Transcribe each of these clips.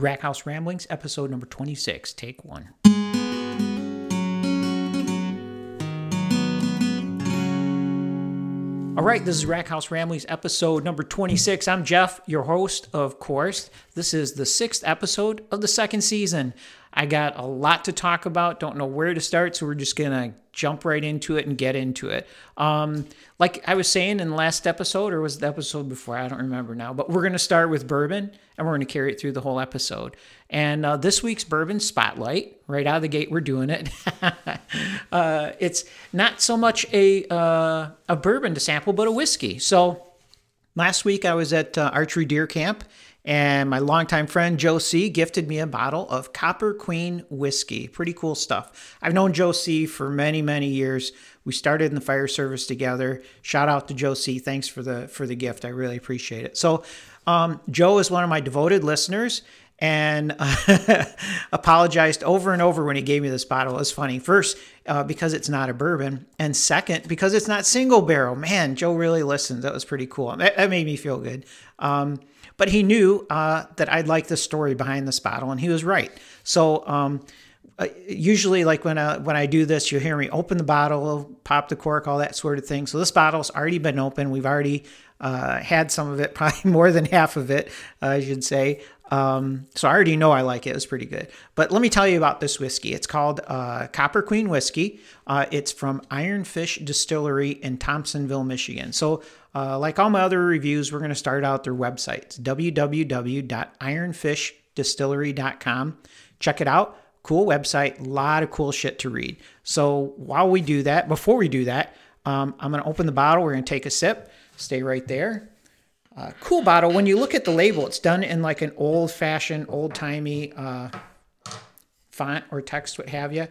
Rackhouse Ramblings, episode number 26, take one. All right, this is Rackhouse Ramblings, episode number 26. I'm Jeff, your host, of course. This is the 6th episode of the 2nd season. I got a lot to talk about. Don't know where to start, so we're just going to jump right into it and get into it. Like I was saying in the last episode, or was it the episode before? I don't remember now. But we're going to start with bourbon, and we're going to carry it through the whole episode. And this week's Bourbon Spotlight, right out of the gate, we're doing it. It's not so much a bourbon to sample, but a whiskey. So last week I was at Archery Deer Camp, and my longtime friend Joe C. gifted me a bottle of Copper Queen Whiskey. Pretty cool stuff. I've known Joe C. for many, many years. We started in the fire service together. Shout out to Joe C. Thanks for the gift. I really appreciate it. So Joe is one of my devoted listeners, and apologized over and over when he gave me this bottle. It's funny. First, because it's not a bourbon. And second, because it's not single barrel. Man, Joe really listened. That was pretty cool. That made me feel good. But he knew that I'd like the story behind this bottle, and he was right. So usually, like when I do this, you'll hear me open the bottle, pop the cork, all that sort of thing. So this bottle's already been opened. We've already had some of it, probably more than half of it, I should say. So I already know I like it. It's pretty good. But let me tell you about this whiskey. It's called Copper Queen Whiskey. It's from Iron Fish Distillery in Thompsonville, Michigan. So like all my other reviews, we're going to start out their website. It's www.ironfishdistillery.com. Check it out. Cool website. A lot of cool shit to read. So while we do that, before we do that, I'm going to open the bottle. We're going to take a sip. Stay right there. Cool bottle. When you look at the label, it's done in like an old-fashioned, old-timey font or text, what have you.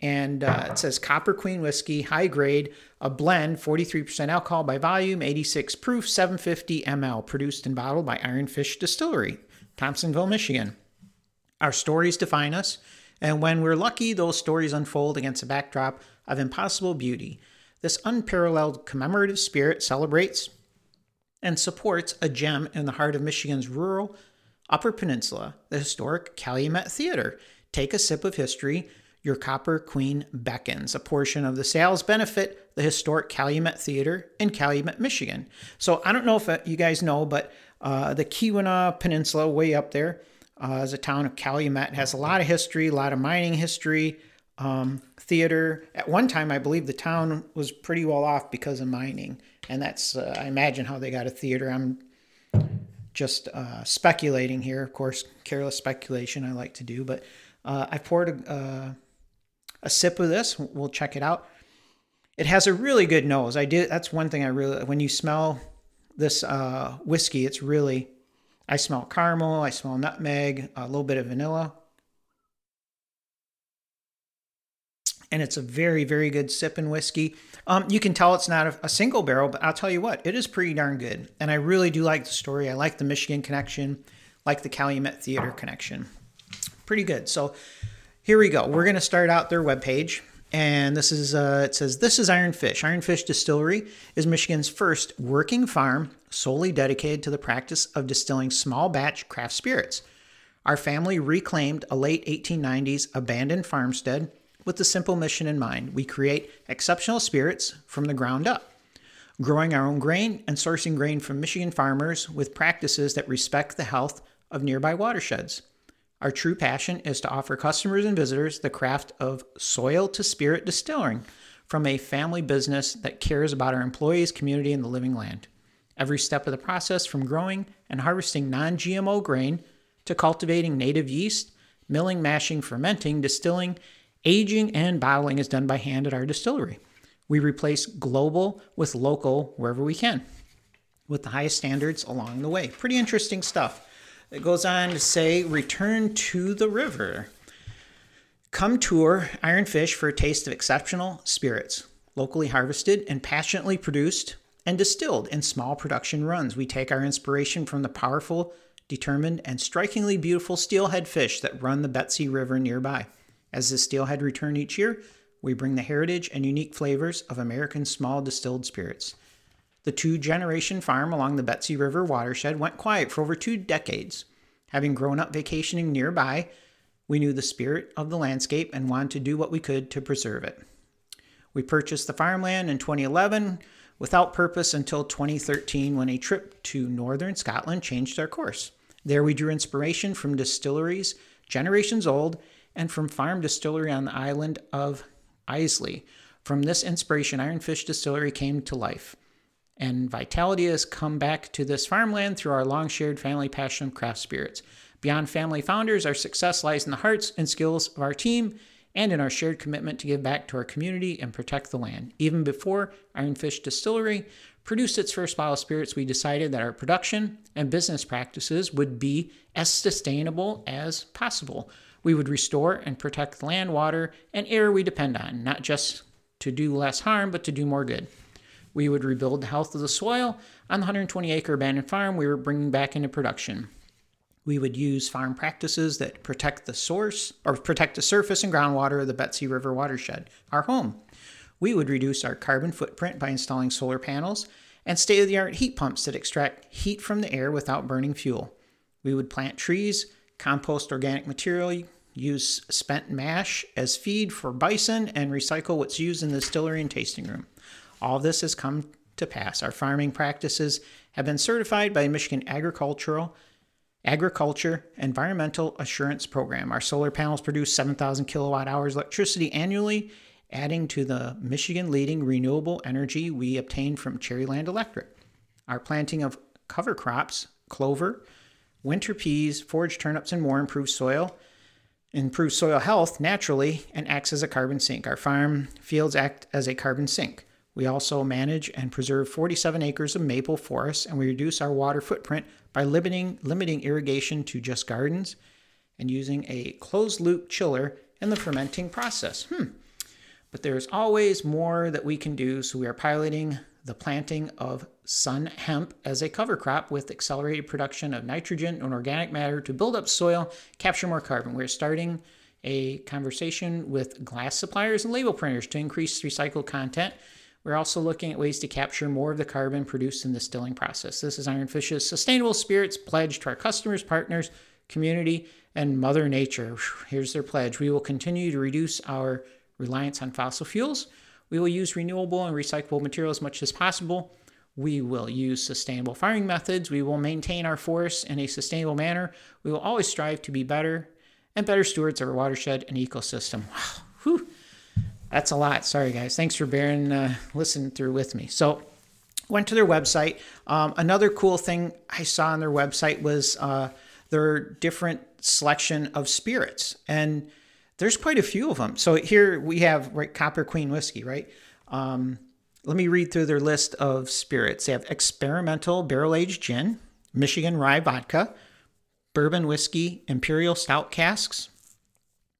And it says Copper Queen Whiskey, high grade, a blend, 43% alcohol by volume, 86 proof, 750 ml, produced and bottled by Iron Fish Distillery, Thompsonville, Michigan. Our stories define us, and when we're lucky, those stories unfold against a backdrop of impossible beauty. This unparalleled commemorative spirit celebrates and supports a gem in the heart of Michigan's rural Upper Peninsula, the historic Calumet Theater. Take a sip of history. Your Copper Queen beckons. A portion of the sales benefit the historic Calumet Theater in Calumet, Michigan. So I don't know if you guys know, but the Keweenaw Peninsula, way up there, is a town of Calumet. It has a lot of history, a lot of mining history, theater. At one time, I believe the town was pretty well off because of mining. And that's, I imagine, how they got a theater. I'm just speculating here. Of course, careless speculation I like to do. But I poured a sip of this. We'll check it out. It has a really good nose. That's one thing I really, when you smell this whiskey, it's really, I smell caramel, I smell nutmeg, a little bit of vanilla. And it's a very, very good sipping whiskey. You can tell it's not a single barrel, but I'll tell you what, it is pretty darn good. And I really do like the story. I like the Michigan connection, like the Calumet Theater connection. Pretty good. So here we go. We're going to start out their webpage. And this is, it says, this is Iron Fish. Iron Fish Distillery is Michigan's first working farm solely dedicated to the practice of distilling small batch craft spirits. Our family reclaimed a late 1890s abandoned farmstead with the simple mission in mind. We create exceptional spirits from the ground up, growing our own grain and sourcing grain from Michigan farmers with practices that respect the health of nearby watersheds. Our true passion is to offer customers and visitors the craft of soil to spirit distilling from a family business that cares about our employees, community, and the living land. Every step of the process, from growing and harvesting non-GMO grain to cultivating native yeast, milling, mashing, fermenting, distilling, aging, and bottling is done by hand at our distillery. We replace global with local wherever we can, with the highest standards along the way. Pretty interesting stuff. It goes on to say, return to the river. Come tour Iron Fish for a taste of exceptional spirits, locally harvested and passionately produced and distilled in small production runs. We take our inspiration from the powerful, determined, and strikingly beautiful steelhead fish that run the Betsy River nearby. As the steelhead return each year, we bring the heritage and unique flavors of American small distilled spirits. The two-generation farm along the Betsy River watershed went quiet for over 2 decades. Having grown up vacationing nearby, we knew the spirit of the landscape and wanted to do what we could to preserve it. We purchased the farmland in 2011 without purpose until 2013 when a trip to northern Scotland changed our course. There we drew inspiration from distilleries generations old and from farm distillery on the island of Islay. From this inspiration, Iron Fish Distillery came to life, and vitality has come back to this farmland through our long-shared family passion of craft spirits. Beyond family founders, our success lies in the hearts and skills of our team and in our shared commitment to give back to our community and protect the land. Even before Iron Fish Distillery produced its first bottle of spirits, we decided that our production and business practices would be as sustainable as possible. We would restore and protect the land, water, and air we depend on, not just to do less harm, but to do more good. We would rebuild the health of the soil on the 120-acre abandoned farm we were bringing back into production. We would use farm practices that protect the surface and groundwater of the Betsy River watershed, our home. We would reduce our carbon footprint by installing solar panels and state-of-the-art heat pumps that extract heat from the air without burning fuel. We would plant trees, compost organic material, use spent mash as feed for bison, and recycle what's used in the distillery and tasting room. All this has come to pass. Our farming practices have been certified by the Michigan Agriculture Environmental Assurance Program. Our solar panels produce 7,000 kilowatt hours electricity annually, adding to the Michigan leading renewable energy we obtain from Cherryland Electric. Our planting of cover crops, clover, winter peas, forage turnips, and more improves soil health naturally and acts as a carbon sink. Our farm fields act as a carbon sink. We also manage and preserve 47 acres of maple forests, and we reduce our water footprint by limiting irrigation to just gardens and using a closed-loop chiller in the fermenting process. But there's always more that we can do, so we are piloting the planting of sun hemp as a cover crop with accelerated production of nitrogen and organic matter to build up soil, capture more carbon. We're starting a conversation with glass suppliers and label printers to increase recycled content. We're also looking at ways to capture more of the carbon produced in the distilling process. This is Iron Fish's Sustainable Spirits pledge to our customers, partners, community, and Mother Nature. Here's their pledge. We will continue to reduce our reliance on fossil fuels. We will use renewable and recyclable materials as much as possible. We will use sustainable farming methods. We will maintain our forests in a sustainable manner. We will always strive to be better and better stewards of our watershed and ecosystem. Wow. Whew. That's a lot. Sorry, guys. Thanks for listening through with me. So went to their website. Another cool thing I saw on their website was their different selection of spirits. And there's quite a few of them. So here we have Copper Queen Whiskey, right? Let me read through their list of spirits. They have experimental barrel-aged gin, Michigan rye vodka, bourbon whiskey, imperial stout casks,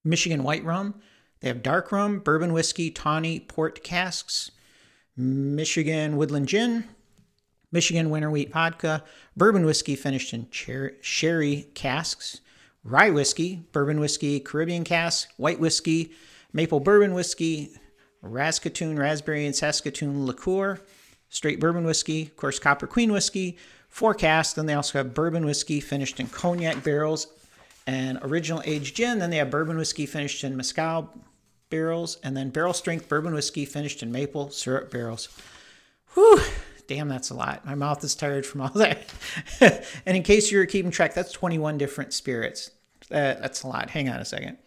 Michigan white rum. They have dark rum, bourbon whiskey, tawny port casks, Michigan woodland gin, Michigan winter wheat vodka, bourbon whiskey finished in sherry casks, rye whiskey, bourbon whiskey, Caribbean casks, white whiskey, maple bourbon whiskey, Rascatoon, raspberry, and Saskatoon liqueur, straight bourbon whiskey, of course, Copper Queen whiskey, 4 casks. Then they also have bourbon whiskey finished in cognac barrels and original aged gin. Then they have bourbon whiskey finished in mezcal barrels, and then barrel strength bourbon whiskey finished in maple syrup barrels. Whew, damn, that's a lot. My mouth is tired from all that. And in case you're keeping track, that's 21 different spirits. That's a lot. Hang on a second.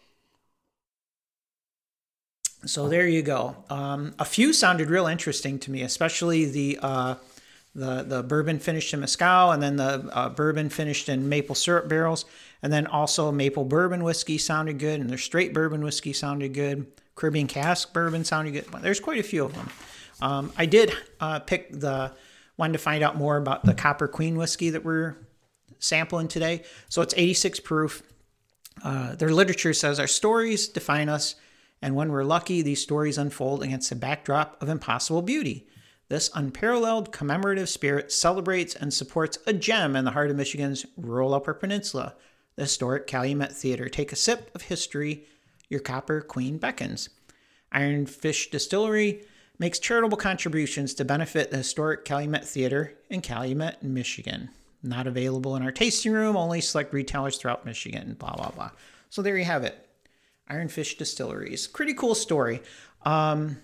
So there you go. A few sounded real interesting to me, especially the bourbon finished in mezcal, and then the bourbon finished in maple syrup barrels, and then also maple bourbon whiskey sounded good, and their straight bourbon whiskey sounded good. Caribbean cask bourbon sounded good. There's quite a few of them. I did wanted to find out more about the Copper Queen whiskey that we're sampling today. So it's 86 proof. Their literature says our stories define us, and when we're lucky, these stories unfold against a backdrop of impossible beauty. This unparalleled commemorative spirit celebrates and supports a gem in the heart of Michigan's rural Upper Peninsula, the historic Calumet Theater. Take a sip of history. Your Copper Queen beckons. Iron Fish Distillery makes charitable contributions to benefit the historic Calumet Theater in Calumet, Michigan. Not available in our tasting room, only select retailers throughout Michigan, blah, blah, blah. So there you have it. Iron Fish Distilleries. Pretty cool story. I want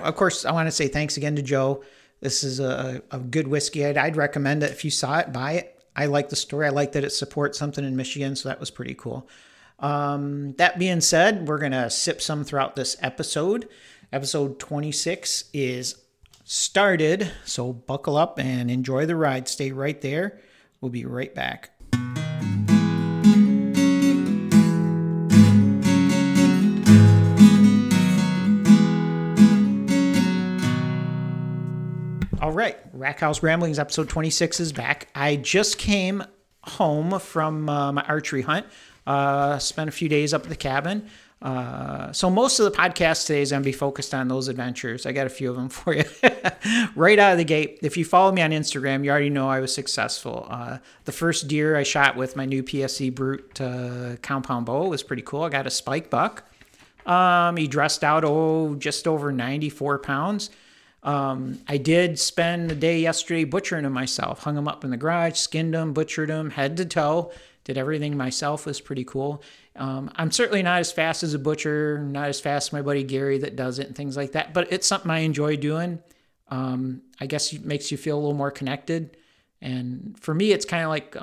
to say thanks again to Joe. This is a good whiskey. I'd recommend it. If you saw it, buy it. I like the story. I like that it supports something in Michigan, so that was pretty cool. That being said, we're going to sip some throughout this episode. Episode 26 is started, so buckle up and enjoy the ride. Stay right there. We'll be right back. All right, Rackhouse Ramblings, episode 26 is back. I just came home from my archery hunt. Spent a few days up at the cabin. So most of the podcast today is going to be focused on those adventures. I got a few of them for you right out of the gate. If you follow me on Instagram, you already know I was successful. The first deer I shot with my new PSE Brute compound bow was pretty cool. I got a spike buck. He dressed out just over 94 pounds. I did spend the day yesterday butchering him myself. Hung him up in the garage, skinned him, butchered him, head to toe. Did everything myself. It was pretty cool. I'm certainly not as fast as a butcher, not as fast as my buddy Gary that does it and things like that, but it's something I enjoy doing. I guess it makes you feel a little more connected. And for me, it's kind of like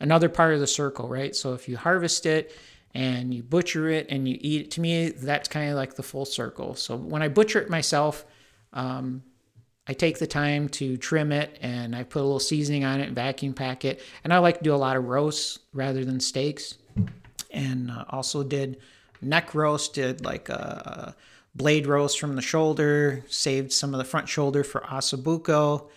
another part of the circle, right? So if you harvest it and you butcher it and you eat it, to me, that's kind of like the full circle. So when I butcher it myself, I take the time to trim it and I put a little seasoning on it and vacuum pack it. And I like to do a lot of roasts rather than steaks. And also did neck roast, did like a blade roast from the shoulder, saved some of the front shoulder for ossobuco,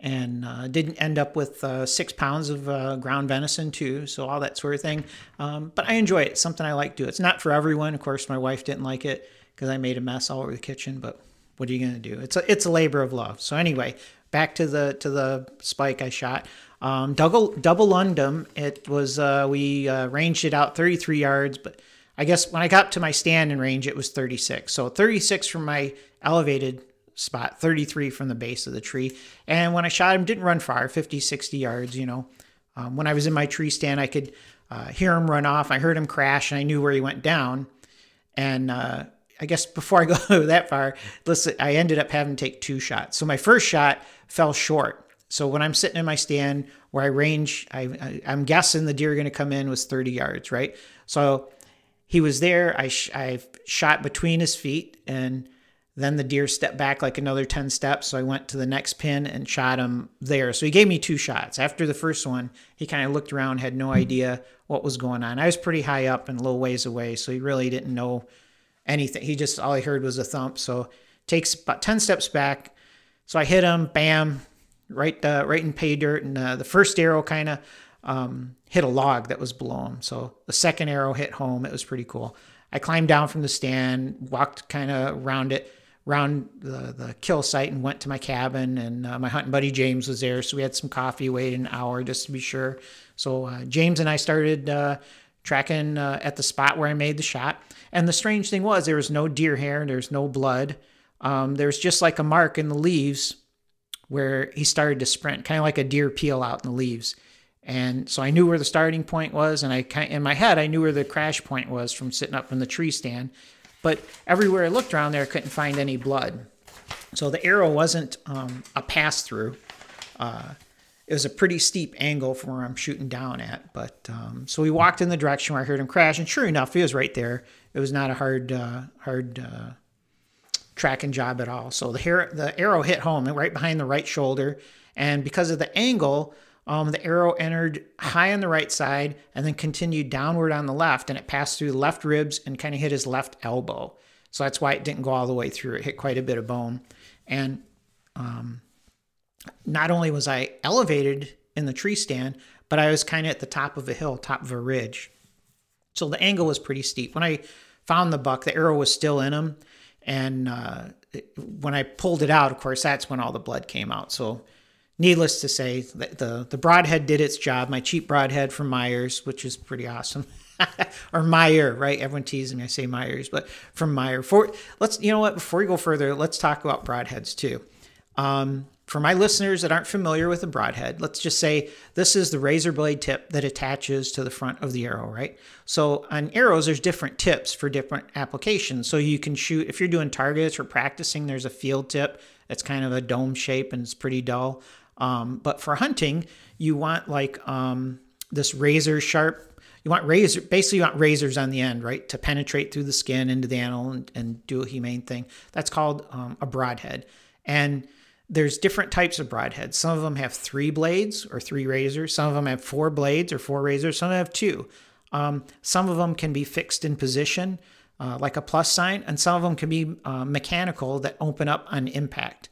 and didn't end up with 6 pounds of ground venison too. So all that sort of thing. But I enjoy it. It's something I like to do. It's not for everyone. Of course, my wife didn't like it because I made a mess all over the kitchen, but what are you going to do? It's a labor of love. So anyway, back to the spike I shot. Double Lundum. It was, we ranged it out 33 yards, but I guess when I got to my stand and range, it was 36. So 36 from my elevated spot, 33 from the base of the tree. And when I shot him, didn't run far, 50, 60 yards, you know. When I was in my tree stand, I could hear him run off. I heard him crash and I knew where he went down. And, I guess before I go that far, listen, I ended up having to take two shots. So my first shot fell short. So when I'm sitting in my stand where I range, I'm guessing the deer going to come in was 30 yards, right? So he was there. I shot between his feet, and then the deer stepped back like another 10 steps. So I went to the next pin and shot him there. So he gave me two shots. After the first one, he kind of looked around, had no idea what was going on. I was pretty high up and a little ways away, so he really didn't know anything. He just, all I heard was a thump. So takes about 10 steps back. So I hit him, bam, right in pay dirt. And the first arrow kind of hit a log that was below him. So the second arrow hit home. It was pretty cool. I climbed down from the stand, walked kind of around the kill site, and went to my cabin. And my hunting buddy James was there. So we had some coffee, waited an hour just to be sure. So James and I started tracking at the spot where I made the shot. And the strange thing was there was no deer hair, there's no blood. There's just like a mark in the leaves where he started to sprint, kind of like a deer peel out in the leaves. And so I knew where the starting point was, and in my head I knew where the crash point was from sitting up in the tree stand. But everywhere I looked around there, I couldn't find any blood. So the arrow wasn't a pass through. It was a pretty steep angle from where I'm shooting down at. But so we walked in the direction where I heard him crash, and sure enough, he was right there. It was not a hard tracking job at all. So the arrow hit home right behind the right shoulder. And because of the angle, the arrow entered high on the right side and then continued downward on the left. And it passed through the left ribs and kind of hit his left elbow. So that's why it didn't go all the way through. It hit quite a bit of bone. And not only was I elevated in the tree stand, but I was kind of at the top of a hill, top of a ridge. So the angle was pretty steep. When I found the buck, the arrow was still in him. And when I pulled it out, of course, that's when all the blood came out. So needless to say, the broadhead did its job. My cheap broadhead from Myers, which is pretty awesome. Or Meyer, right? Everyone teases me. I say Myers, but from Meyer. You know what? Before we go further, let's talk about broadheads too. For my listeners that aren't familiar with the broadhead, let's just say this is the razor blade tip that attaches to the front of the arrow, right? So on arrows, there's different tips for different applications. So you can shoot, if you're doing targets or practicing, there's a field tip that's kind of a dome shape and it's pretty dull. But for hunting, you want like this razor sharp, you want razors on the end, right? To penetrate through the skin into the animal and do a humane thing. That's called a broadhead. And there's different types of broadheads. Some of them have 3 blades or 3 razors. Some of them have 4 blades or 4 razors. Some have 2. Some of them can be fixed in position, like a plus sign, and some of them can be mechanical that open up on impact.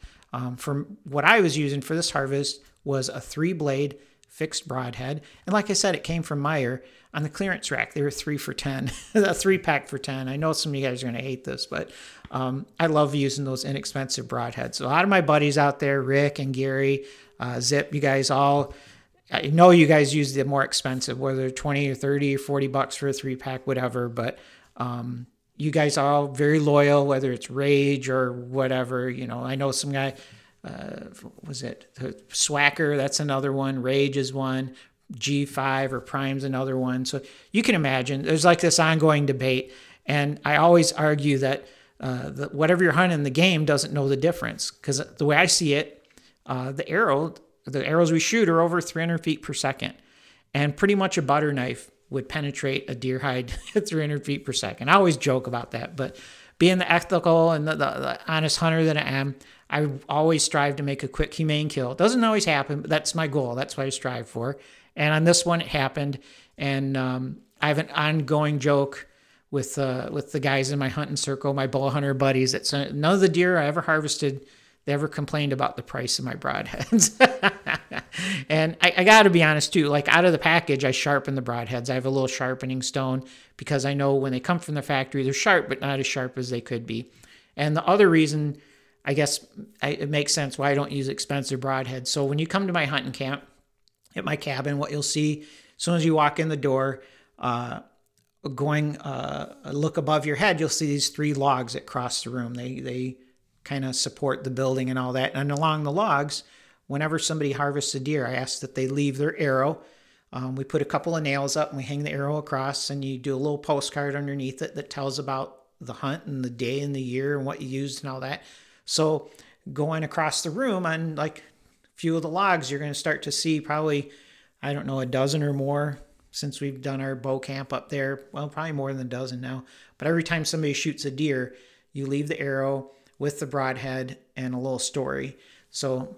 From what I was using for this harvest was a 3-blade fixed broadhead. And like I said, it came from Meyer on the clearance rack. They were 3 for $10, a 3-pack for $10. I know some of you guys are going to hate this, but I love using those inexpensive broadheads. So a lot of my buddies out there, Rick and Gary, Zip, you guys all, I know you guys use the more expensive, whether 20 or 30 or $40 for a 3-pack, whatever. But you guys are all very loyal, whether it's Rage or whatever. You know, I know some guy, was it Swacker? That's another one. Rage is one. G5 or Prime's another one. So you can imagine there's like this ongoing debate. And I always argue that whatever you're hunting, the game doesn't know the difference. Because the way I see it, the arrows we shoot are over 300 feet per second. And pretty much a butter knife would penetrate a deer hide at 300 feet per second. I always joke about that. But being the ethical and the honest hunter that I am, I always strive to make a quick, humane kill. It doesn't always happen, but that's my goal. That's what I strive for. And on this one, it happened. And I have an ongoing joke with the guys in my hunting circle, my bow hunter buddies, that none of the deer I ever harvested, they ever complained about the price of my broadheads. And I got to be honest too, like out of the package, I sharpen the broadheads. I have a little sharpening stone because I know when they come from the factory, they're sharp, but not as sharp as they could be. And the other reason, I guess it makes sense why I don't use expensive broadheads. So when you come to my hunting camp, at my cabin, what you'll see as soon as you walk in the door, going a look above your head, you'll see these 3 logs that cross the room. They kind of support the building and all that. And along the logs, whenever somebody harvests a deer, I ask that they leave their arrow. We put a couple of nails up and we hang the arrow across, and you do a little postcard underneath it that tells about the hunt and the day and the year and what you used and all that. So going across the room on like a few of the logs, you're going to start to see probably, I don't know, a dozen or more since we've done our bow camp up there. Well, probably more than a dozen now. But every time somebody shoots a deer, you leave the arrow with the broadhead and a little story. So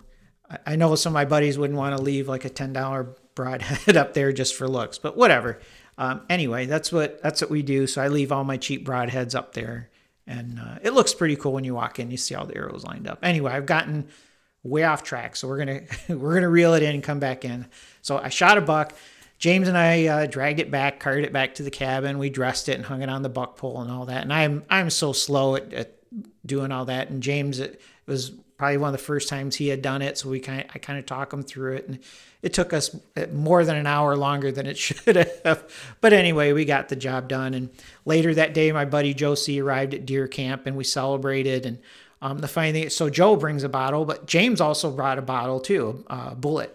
I know some of my buddies wouldn't want to leave like a $10 broadhead up there just for looks, but whatever. Anyway, that's what we do. So I leave all my cheap broadheads up there. And it looks pretty cool when you walk in. You see all the arrows lined up. Anyway, I've gotten way off track, so we're gonna reel it in and come back in. So I shot a buck. James and I dragged it back, carried it back to the cabin. We dressed it and hung it on the buck pole and all that. And I'm so slow at doing all that. And James, it was probably one of the first times he had done it, so I kind of talk him through it. And it took us more than an hour longer than it should have. But anyway, we got the job done. And later that day, my buddy Josie arrived at deer camp and we celebrated. And the funny thing is, so Joe brings a bottle, but James also brought a bottle too, Bulleit.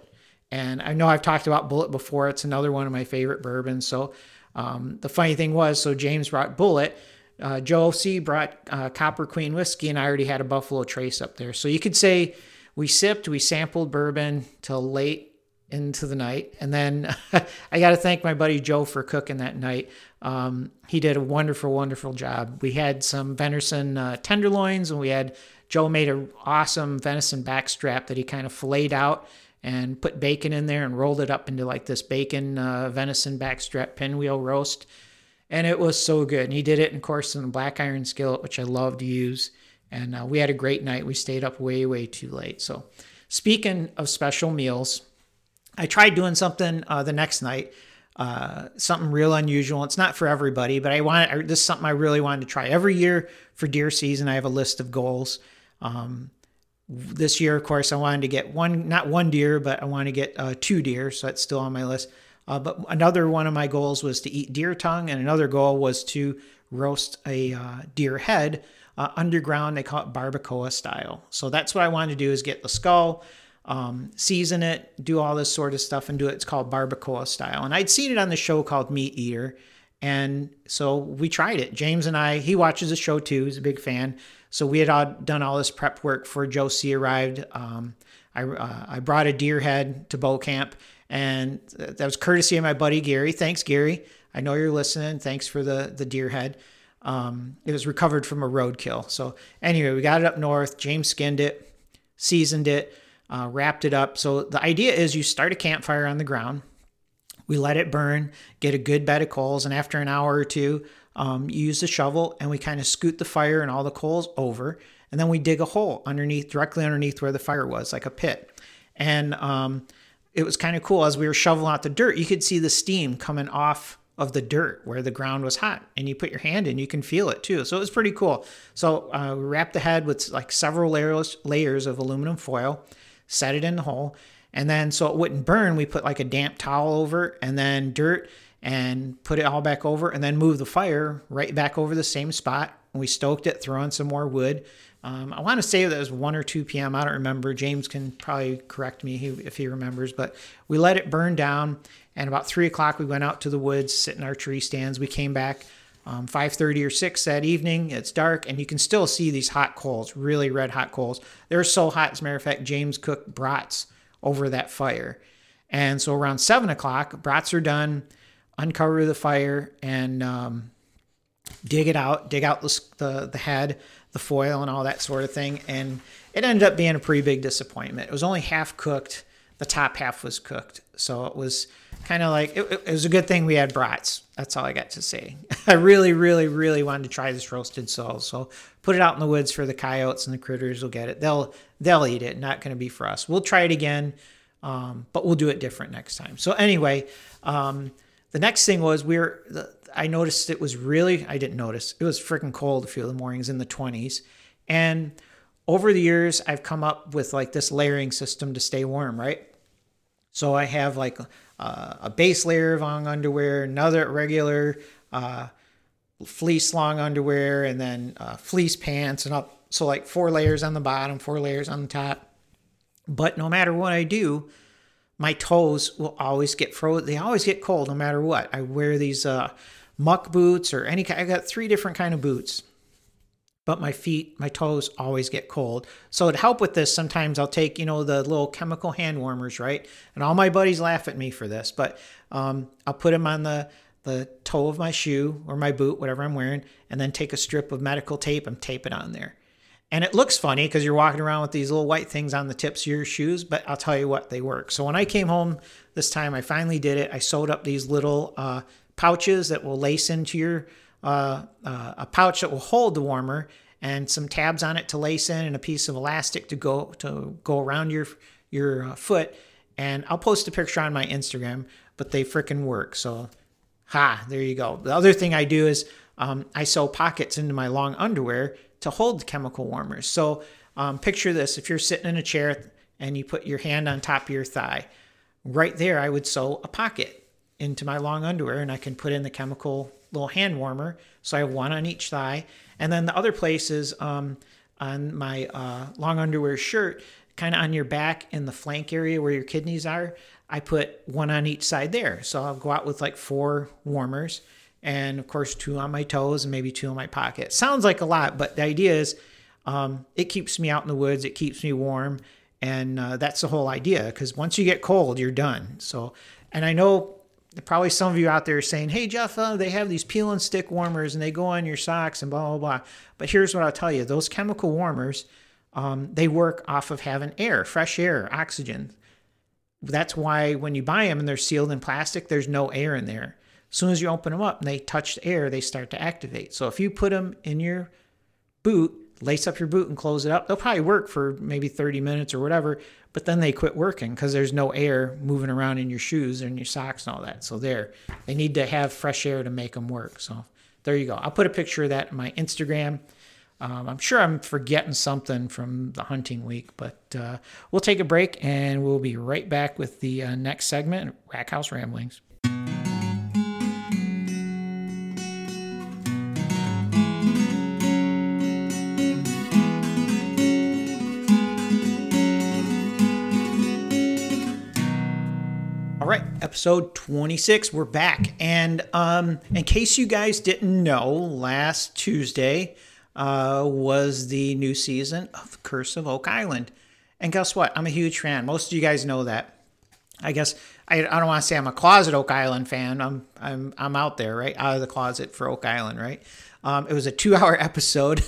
And I know I've talked about Bulleit before. It's another one of my favorite bourbons. So the funny thing was, so James brought Bulleit. Josie brought Copper Queen Whiskey, and I already had a Buffalo Trace up there. So you could say we sampled bourbon till late into the night. And then I got to thank my buddy Joe for cooking that night. He did a wonderful, wonderful job. We had some venison tenderloins, and Joe made an awesome venison backstrap that he kind of filleted out and put bacon in there and rolled it up into like this bacon venison backstrap pinwheel roast. And it was so good. And he did it, of course, in a black iron skillet, which I love to use. And we had a great night. We stayed up way, way too late. So speaking of special meals, I tried doing something the next night, something real unusual. It's not for everybody, but this is something I really wanted to try. Every year for deer season, I have a list of goals. This year, of course, I wanted to get I wanted to get 2 deer. So that's still on my list. But another one of my goals was to eat deer tongue, and another goal was to roast a deer head underground. They call it barbacoa style. So that's what I wanted to do, is get the skull, season it, do all this sort of stuff, and do it. It's called barbacoa style. And I'd seen it on the show called Meat Eater. And so we tried it. James and I, he watches the show too. He's a big fan. So we had all done all this prep work for Josie arrived. I brought a deer head to bow camp, and that was courtesy of my buddy Gary. Thanks, Gary. I know you're listening. Thanks for the deer head. It was recovered from a roadkill. So anyway, we got it up north. James skinned it, seasoned it, wrapped it up. So the idea is you start a campfire on the ground. We let it burn, get a good bed of coals, and after an hour or two, you use the shovel, and we kind of scoot the fire and all the coals over, and then we dig a hole underneath, directly underneath where the fire was, like a pit. And it was kind of cool. As we were shoveling out the dirt, you could see the steam coming off of the dirt where the ground was hot, and you put your hand in, you can feel it too. So it was pretty cool. So we wrapped the head with like several layers of aluminum foil, set it in the hole. And then so it wouldn't burn, we put like a damp towel over and then dirt and put it all back over and then move the fire right back over the same spot. And we stoked it, throwing some more wood. I want to say that it was 1 or 2 p.m. I don't remember. James can probably correct me if he remembers. But we let it burn down. And about 3 o'clock, we went out to the woods, sit in our tree stands. We came back 5:30 or 6 that evening. It's dark, and you can still see these hot coals, really red hot coals. They're so hot. As a matter of fact, James cooked brats over that fire. And so around 7 o'clock, brats are done, uncover the fire and dig it out, dig out the head, the foil and all that sort of thing. And it ended up being a pretty big disappointment. It was only half cooked. The top half was cooked. So it was kind of like, it was a good thing we had brats. That's all I got to say. I really, really, really wanted to try this roasted sole. So put it out in the woods for the coyotes, and the critters will get it. They'll eat it. Not going to be for us. We'll try it again, but we'll do it different next time. So anyway, the next thing was I noticed it was really, I didn't notice. It was freaking cold a few of the mornings in the 20s. And over the years, I've come up with like this layering system to stay warm, right? So I have like a base layer of long underwear, another regular fleece long underwear, and then fleece pants, and up, so like 4 layers on the bottom, 4 layers on the top. But no matter what I do, my toes will always get frozen. They always get cold no matter what. I wear these muck boots or any kind. I got 3 different kind of boots, but my toes always get cold. So to help with this, sometimes I'll take, the little chemical hand warmers, right? And all my buddies laugh at me for this, but I'll put them on the toe of my shoe or my boot, whatever I'm wearing, and then take a strip of medical tape and tape it on there. And it looks funny because you're walking around with these little white things on the tips of your shoes, but I'll tell you what, they work. So when I came home this time, I finally did it. I sewed up these little pouches that will lace into your, a pouch that will hold the warmer, and some tabs on it to lace in, and a piece of elastic to go around your foot. And I'll post a picture on my Instagram, but they frickin' work. So there you go. The other thing I do is I sew pockets into my long underwear to hold the chemical warmers. So picture this: if you're sitting in a chair and you put your hand on top of your thigh, right there I would sew a pocket into my long underwear, and I can put in the chemical little hand warmer. So I have one on each thigh, and then the other place is on my long underwear shirt, kind of on your back in the flank area where your kidneys are. I put one on each side there. So I'll go out with like 4 warmers, and of course 2 on my toes and maybe 2 in my pocket. Sounds like a lot, but the idea is it keeps me out in the woods. It keeps me warm. And that's the whole idea, because once you get cold, you're done. So, and I know probably some of you out there are saying, hey, Jeff, they have these peel and stick warmers and they go on your socks and blah, blah, blah. But here's what I'll tell you. Those chemical warmers, they work off of having air, fresh air, oxygen. That's why when you buy them and they're sealed in plastic, there's no air in there. As soon as you open them up and they touch the air, they start to activate. So if you put them in your boot, lace up your boot and close it up, they'll probably work for maybe 30 minutes or whatever, but then they quit working because there's no air moving around in your shoes and your socks and all that. So they need to have fresh air to make them work. So there you go. I'll put a picture of that in my Instagram. I'm sure I'm forgetting something from the hunting week, but we'll take a break and we'll be right back with the next segment, Rackhouse Ramblings. episode 26. We're back. And in case you guys didn't know, last Tuesday was the new season of Curse of Oak Island. And guess what? I'm a huge fan. Most of you guys know that. I guess I don't want to say I'm a closet Oak Island fan. I'm out there, right? Out of the closet for Oak Island, right? It was a 2-hour episode,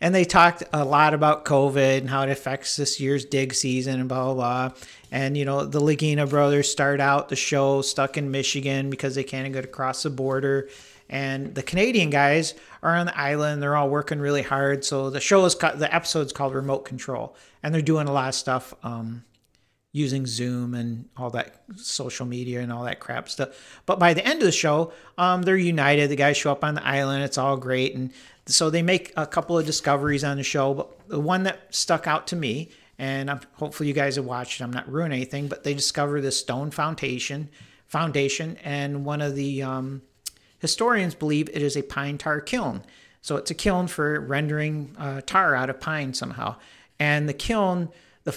and they talked a lot about COVID and how it affects this year's dig season and blah, blah, blah. And, you know, the Lagina brothers start out the show stuck in Michigan because they can't get across the border. And the Canadian guys are on the island. They're all working really hard. So the episode's called Remote Control, and they're doing a lot of stuff using Zoom and all that social media and all that crap stuff. But by the end of the show, they're united. The guys show up on the island. It's all great. And so they make a couple of discoveries on the show. But the one that stuck out to me, and hopefully you guys have watched it, I'm not ruining anything, but they discover this stone foundation, and one of the historians believe it is a pine tar kiln. So it's a kiln for rendering tar out of pine somehow. And the kiln,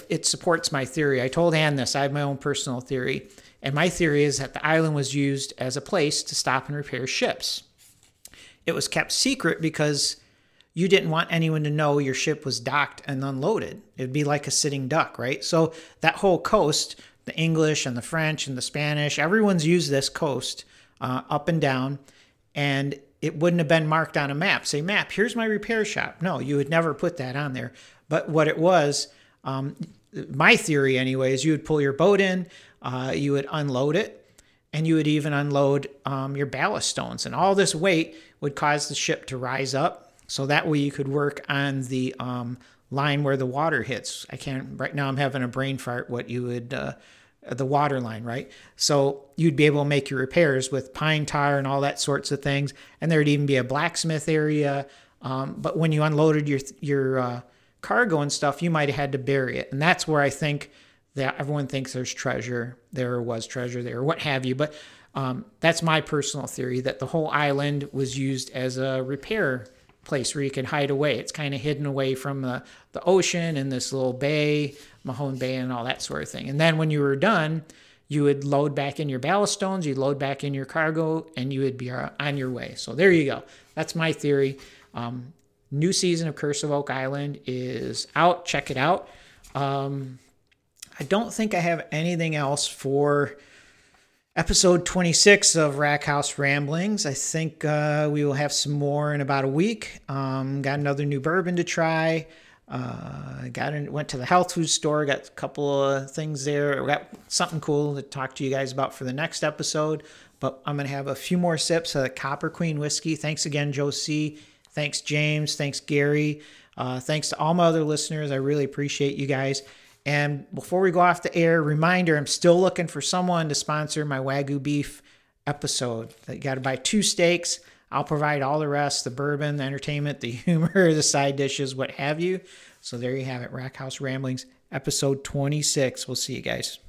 it supports my theory. I told Ann this. I have my own personal theory. And my theory is that the island was used as a place to stop and repair ships. It was kept secret because you didn't want anyone to know your ship was docked and unloaded. It'd be like a sitting duck, right? So that whole coast, the English and the French and the Spanish, everyone's used this coast up and down. And it wouldn't have been marked on a map. Say, map, here's my repair shop. No, you would never put that on there. But what it was, my theory anyway, is you would pull your boat in, you would unload it, and you would even unload your ballast stones. And all this weight would cause the ship to rise up. So that way you could work on the line where the water hits. Right now I'm having a brain fart what you would, the water line, right? So you'd be able to make your repairs with pine tar and all that sorts of things. And there'd even be a blacksmith area. But when you unloaded your cargo and stuff, you might have had to bury it. And that's where I think that everyone thinks there's treasure. There was treasure there, what have you. But that's my personal theory, that the whole island was used as a repair place where you can hide away. It's kind of hidden away from the ocean and this little bay, Mahone Bay, and all that sort of thing. And then when you were done, you would load back in your ballast stones, you'd load back in your cargo, and you would be on your way. So there you go. That's my theory. New season of Curse of Oak Island is out. Check it out. I don't think I have anything else for episode 26 of Rack House Ramblings. I think we will have some more in about a week. Got another new bourbon to try. Went to the health food store. Got a couple of things there. Got something cool to talk to you guys about for the next episode. But I'm going to have a few more sips of the Copper Queen Whiskey. Thanks again, Joe C., thanks, James. Thanks, Gary. Thanks to all my other listeners. I really appreciate you guys. And before we go off the air, reminder, I'm still looking for someone to sponsor my Wagyu beef episode. You got to buy 2 steaks. I'll provide all the rest, the bourbon, the entertainment, the humor, the side dishes, what have you. So there you have it, Rack House Ramblings, episode 26. We'll see you guys.